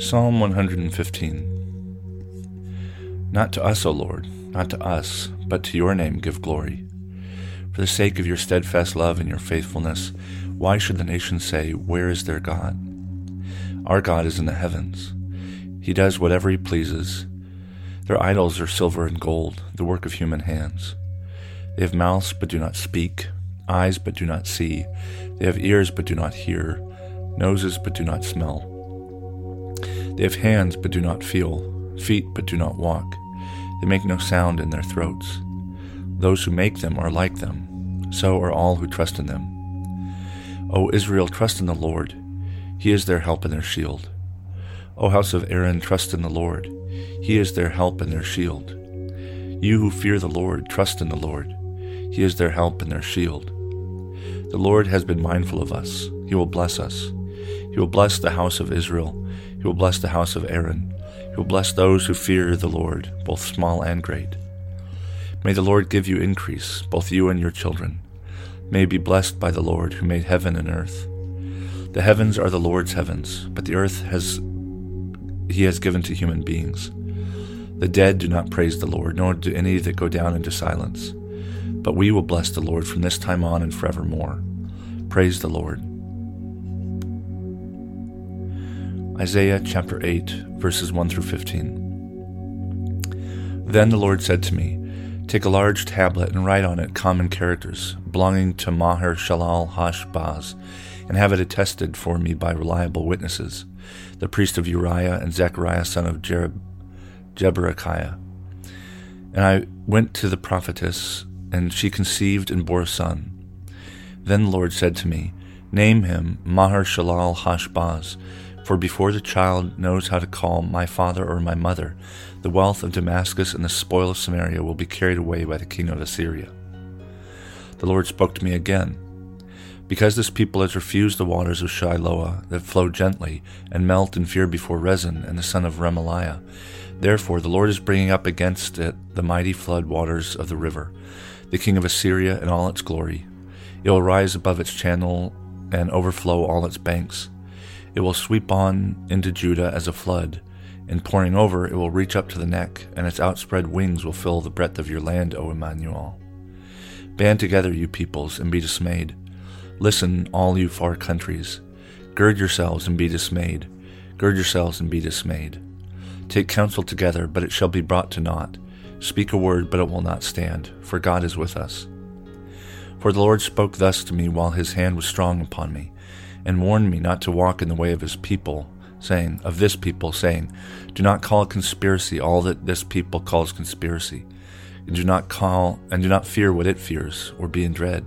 Psalm 115. Not to us, O Lord, not to us, but to your name give glory. For the sake of your steadfast love and your faithfulness, why should the nations say, where is their God? Our God is in the heavens. He does whatever he pleases. Their idols are silver and gold, the work of human hands. They have mouths but do not speak, eyes but do not see. They have ears but do not hear, noses but do not smell. They have hands but do not feel, feet but do not walk. They make no sound in their throats. Those who make them are like them. So are all who trust in them. O Israel, trust in the Lord. He is their help and their shield. O house of Aaron, trust in the Lord. He is their help and their shield. You who fear the Lord, trust in the Lord. He is their help and their shield. The Lord has been mindful of us. He will bless us. He will bless the house of Israel. He will bless the house of Aaron. He will bless those who fear the Lord, both small and great. May the Lord give you increase, both you and your children. May be blessed by the Lord who made heaven and earth. The heavens are the Lord's heavens, but the earth he has given to human beings. The dead do not praise the Lord, nor do any that go down into silence. But we will bless the Lord from this time on and forevermore. Praise the Lord. Isaiah chapter 8, verses 1 through 15. Then the Lord said to me, take a large tablet and write on it common characters belonging to Maher Shalal Hash Baz, and have it attested for me by reliable witnesses, the priest of Uriah and Zechariah son of Jer-Jeberachiah. And I went to the prophetess, and she conceived and bore a son. Then the Lord said to me, name him Maher Shalal Hash Baz, for before the child knows how to call my father or my mother, the wealth of Damascus and the spoil of Samaria will be carried away by the king of Assyria. The Lord spoke to me again. Because this people has refused the waters of Shiloh that flow gently and melt in fear before Rezin and the son of Remaliah, therefore the Lord is bringing up against it the mighty flood waters of the river, the king of Assyria in all its glory. It will rise above its channel and overflow all its banks. It will sweep on into Judah as a flood, and pouring over it will reach up to the neck, and its outspread wings will fill the breadth of your land, O Emmanuel. Band together, you peoples, and be dismayed. Listen, all you far countries. Gird yourselves and be dismayed. Gird yourselves and be dismayed. Take counsel together, but it shall be brought to naught. Speak a word, but it will not stand, for God is with us. For the Lord spoke thus to me while his hand was strong upon me, and warned me not to walk in the way of his people, saying, of this people, saying, do not call conspiracy all that this people calls conspiracy, and do not fear what it fears, or be in dread.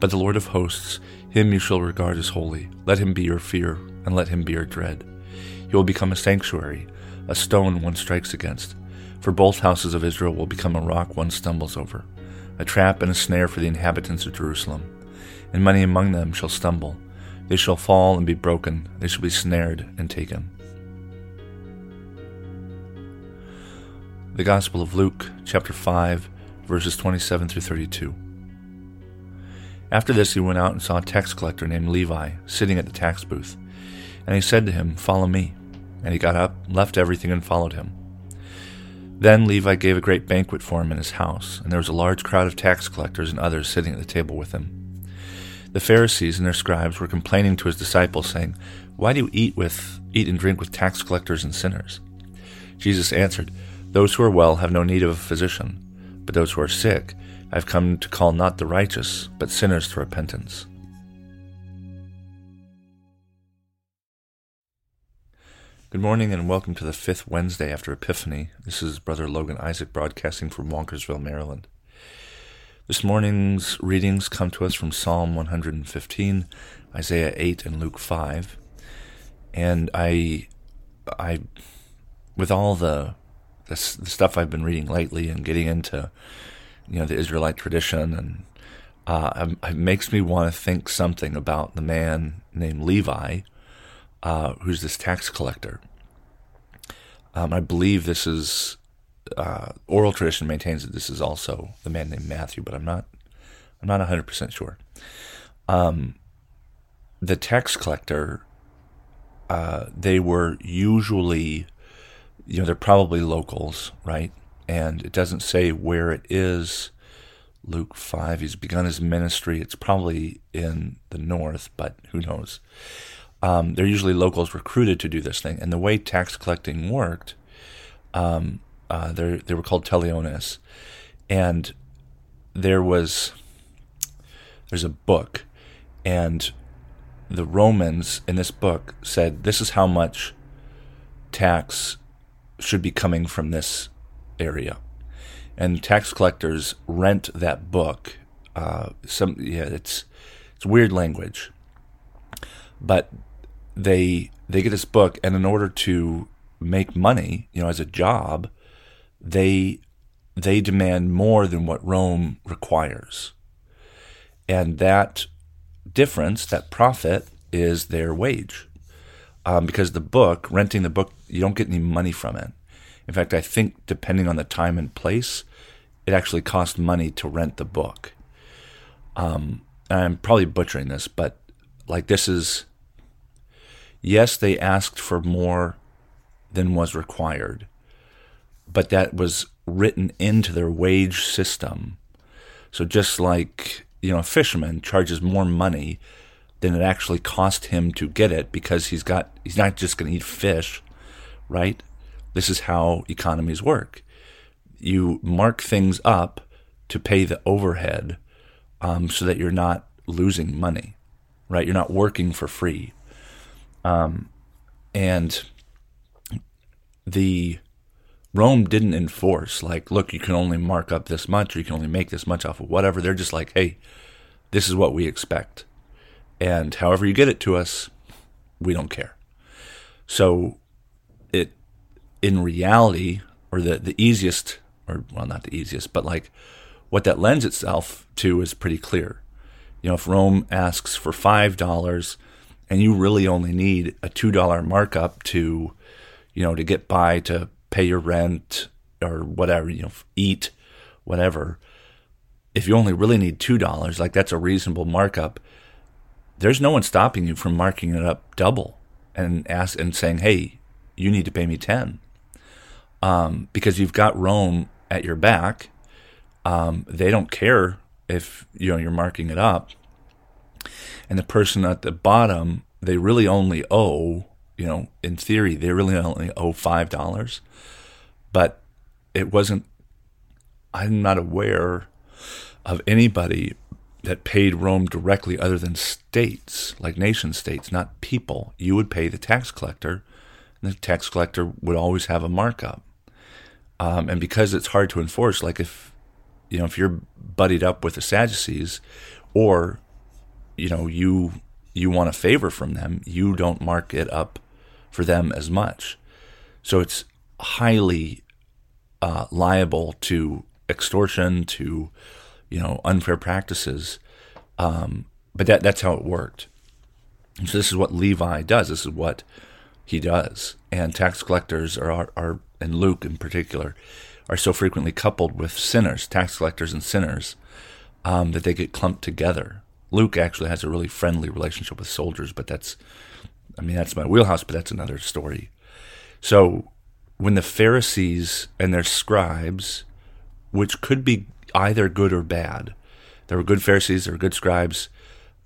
But the Lord of hosts, him you shall regard as holy. Let him be your fear, and let him be your dread. He will become a sanctuary, a stone one strikes against, for both houses of Israel will become a rock one stumbles over, a trap and a snare for the inhabitants of Jerusalem. And many among them shall stumble. They shall fall and be broken. They shall be snared and taken. The Gospel of Luke, chapter 5, verses 27 through 32. After this he went out and saw a tax collector named Levi, sitting at the tax booth. And he said to him, follow me. And he got up, left everything, and followed him. Then Levi gave a great banquet for him in his house, and there was a large crowd of tax collectors and others sitting at the table with him. The Pharisees and their scribes were complaining to his disciples, saying, why do you eat and drink with tax collectors and sinners? Jesus answered, those who are well have no need of a physician, but those who are sick, I have come to call not the righteous, but sinners to repentance. Good morning and welcome to the fifth Wednesday after Epiphany. This is Brother Logan Isaac broadcasting from Wonkersville, Maryland. This morning's readings come to us from Psalm 115, Isaiah 8, and Luke 5. And I with all the stuff I've been reading lately and getting into, you know, the Israelite tradition, and it makes me want to think something about the man named Levi, who's this tax collector. I believe this is, oral tradition maintains that this is also the man named Matthew, but I'm not 100% sure. The tax collector, they were usually, you know, they're probably locals, right? And it doesn't say where it is. Luke 5, he's begun his ministry. It's probably in the north, but who knows? They're usually locals recruited to do this thing. And the way tax collecting worked, they were called teleonis. And there's a book, and the Romans in this book said, this is how much tax should be coming from this area. And tax collectors rent that book. It's weird language, but they get this book, and in order to make money, you know, as a job, they demand more than what Rome requires, and that difference, that profit, is their wage, because the book, renting the book, you don't get any money from it. In fact, I think depending on the time and place, it actually costs money to rent the book. And I'm probably butchering this, but like this is, yes, they asked for more than was required, but that was written into their wage system. So just like, you know, a fisherman charges more money than it actually cost him to get it, because he's not just going to eat fish, right? This is how economies work. You mark things up to pay the overhead, so that you're not losing money, right? You're not working for free. And the Rome didn't enforce, like, look, you can only mark up this much, or you can only make this much off of whatever. They're just like, hey, this is what we expect. And however you get it to us, we don't care. So it, in reality, or the easiest, or well, not the easiest, but like what that lends itself to is pretty clear. You know, if Rome asks for $5 and you really only need a $2 markup to, you know, to get by, to pay your rent or whatever, you know, eat, whatever. If you only really need $2, like that's a reasonable markup. There's no one stopping you from marking it up double and saying, hey, you need to pay me 10. Because you've got Rome at your back. They don't care if, you know, you're marking it up. And the person at the bottom, they really only owe, you know, in theory, they really only owe $5. But it wasn't, I'm not aware of anybody that paid Rome directly other than states, like nation states, not people. You would pay the tax collector. The tax collector would always have a markup. And because it's hard to enforce, like if, you know, if you're buddied up with the Sadducees, or, you know, you want a favor from them, you don't mark it up for them as much. So it's highly liable to extortion, to, you know, unfair practices. But that's how it worked. And so this is what Levi does. This is what he does. And tax collectors are, and Luke in particular, are so frequently coupled with sinners, tax collectors and sinners, that they get clumped together. Luke actually has a really friendly relationship with soldiers, but that's my wheelhouse, but that's another story. So when the Pharisees and their scribes, which could be either good or bad, there were good Pharisees, there were good scribes,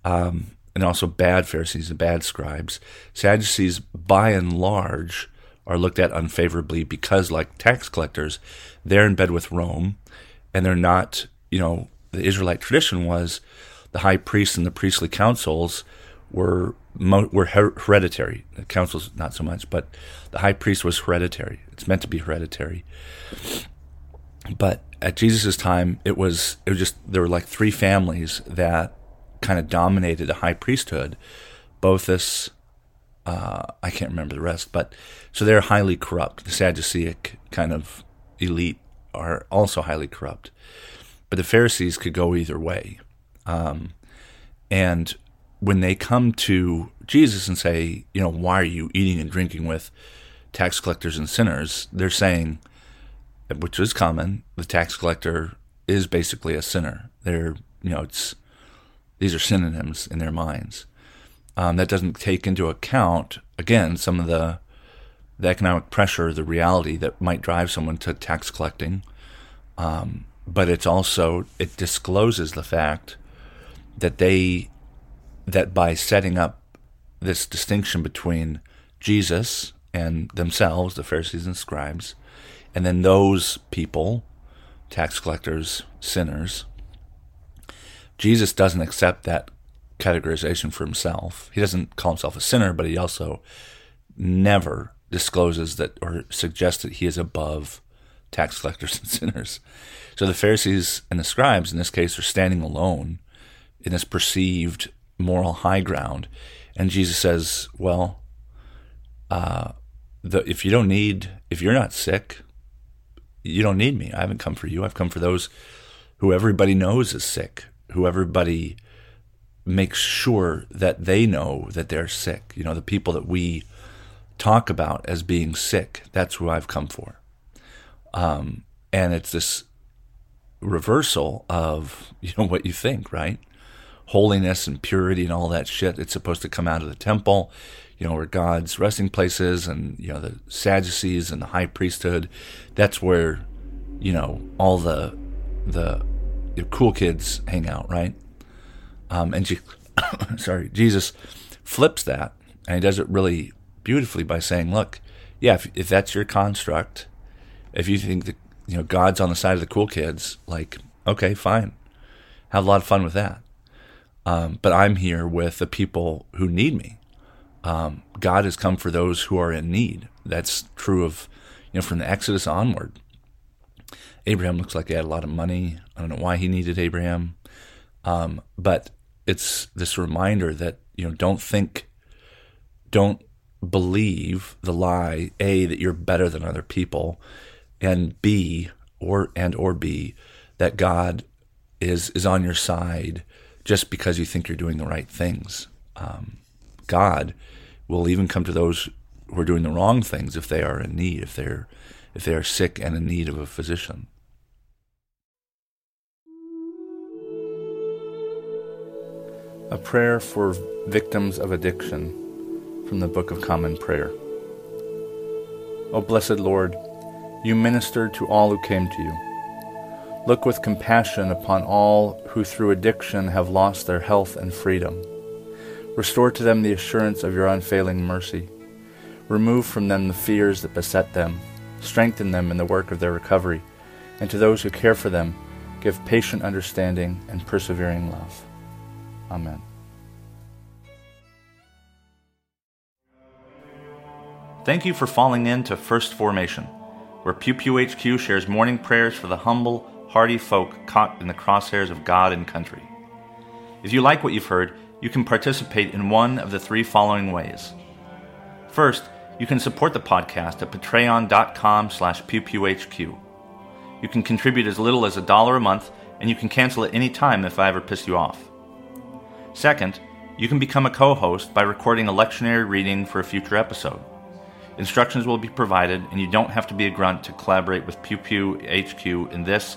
and also bad Pharisees and bad scribes. Sadducees, by and large, are looked at unfavorably because, like tax collectors, they're in bed with Rome, and they're not, you know, the Israelite tradition was the high priests and the priestly councils were hereditary. The councils, not so much, but the high priest was hereditary. It's meant to be hereditary. But at Jesus' time, it was just, there were like three families that kind of dominated the high priesthood: Boethus, I can't remember the rest, but so they're highly corrupt. The Sadduceic kind of elite are also highly corrupt. But the Pharisees could go either way. And when they come to Jesus and say, you know, why are you eating and drinking with tax collectors and sinners? They're saying, which is common, the tax collector is basically a sinner. They're, you know, it's, these are synonyms in their minds. That doesn't take into account, again, some of the economic pressure, the reality that might drive someone to tax collecting. But it's also, it discloses the fact that that by setting up this distinction between Jesus and themselves, the Pharisees and scribes, and then those people, tax collectors, sinners, Jesus doesn't accept that categorization for himself. He doesn't call himself a sinner, but he also never discloses that or suggests that he is above tax collectors and sinners. So the Pharisees and the scribes, in this case, are standing alone in this perceived moral high ground. And Jesus says, well, if you're not sick, you don't need me. I haven't come for you. I've come for those who everybody knows is sick, who everybody makes sure that they know that they're sick. You know, the people that we talk about as being sick, that's who I've come for. And it's this reversal of, you know, what you think, right? Holiness and purity and all that shit. It's supposed to come out of the temple, you know, where God's resting places and, you know, the Sadducees and the high priesthood. That's where, you know, all the cool kids hang out, right? Jesus flips that, and he does it really beautifully by saying, look, yeah, if that's your construct, if you think that, you know, God's on the side of the cool kids, like, okay, fine. Have a lot of fun with that. But I'm here with the people who need me. God has come for those who are in need. That's true of, you know, from the Exodus onward. Abraham looks like he had a lot of money. I don't know why he needed Abraham. But it's this reminder that, you know, don't believe the lie, A, that you're better than other people, and B, that God is on your side just because you think you're doing the right things. God will even come to those who are doing the wrong things if they are in need, if they are sick and in need of a physician. A prayer for victims of addiction from the Book of Common Prayer. O blessed Lord, you ministered to all who came to you. Look with compassion upon all who through addiction have lost their health and freedom. Restore to them the assurance of your unfailing mercy. Remove from them the fears that beset them. Strengthen them in the work of their recovery. And to those who care for them, give patient understanding and persevering love. Amen. Thank you for falling into First Formation, where PewPewHQ shares morning prayers for the humble, hardy folk caught in the crosshairs of God and country. If you like what you've heard, you can participate in one of the three following ways. First, you can support the podcast at patreon.com/PewPewHQ. You can contribute as little as $1 a month, and you can cancel at any time if I ever piss you off. Second, you can become a co-host by recording a lectionary reading for a future episode. Instructions will be provided, and you don't have to be a grunt to collaborate with PewPewHQ in this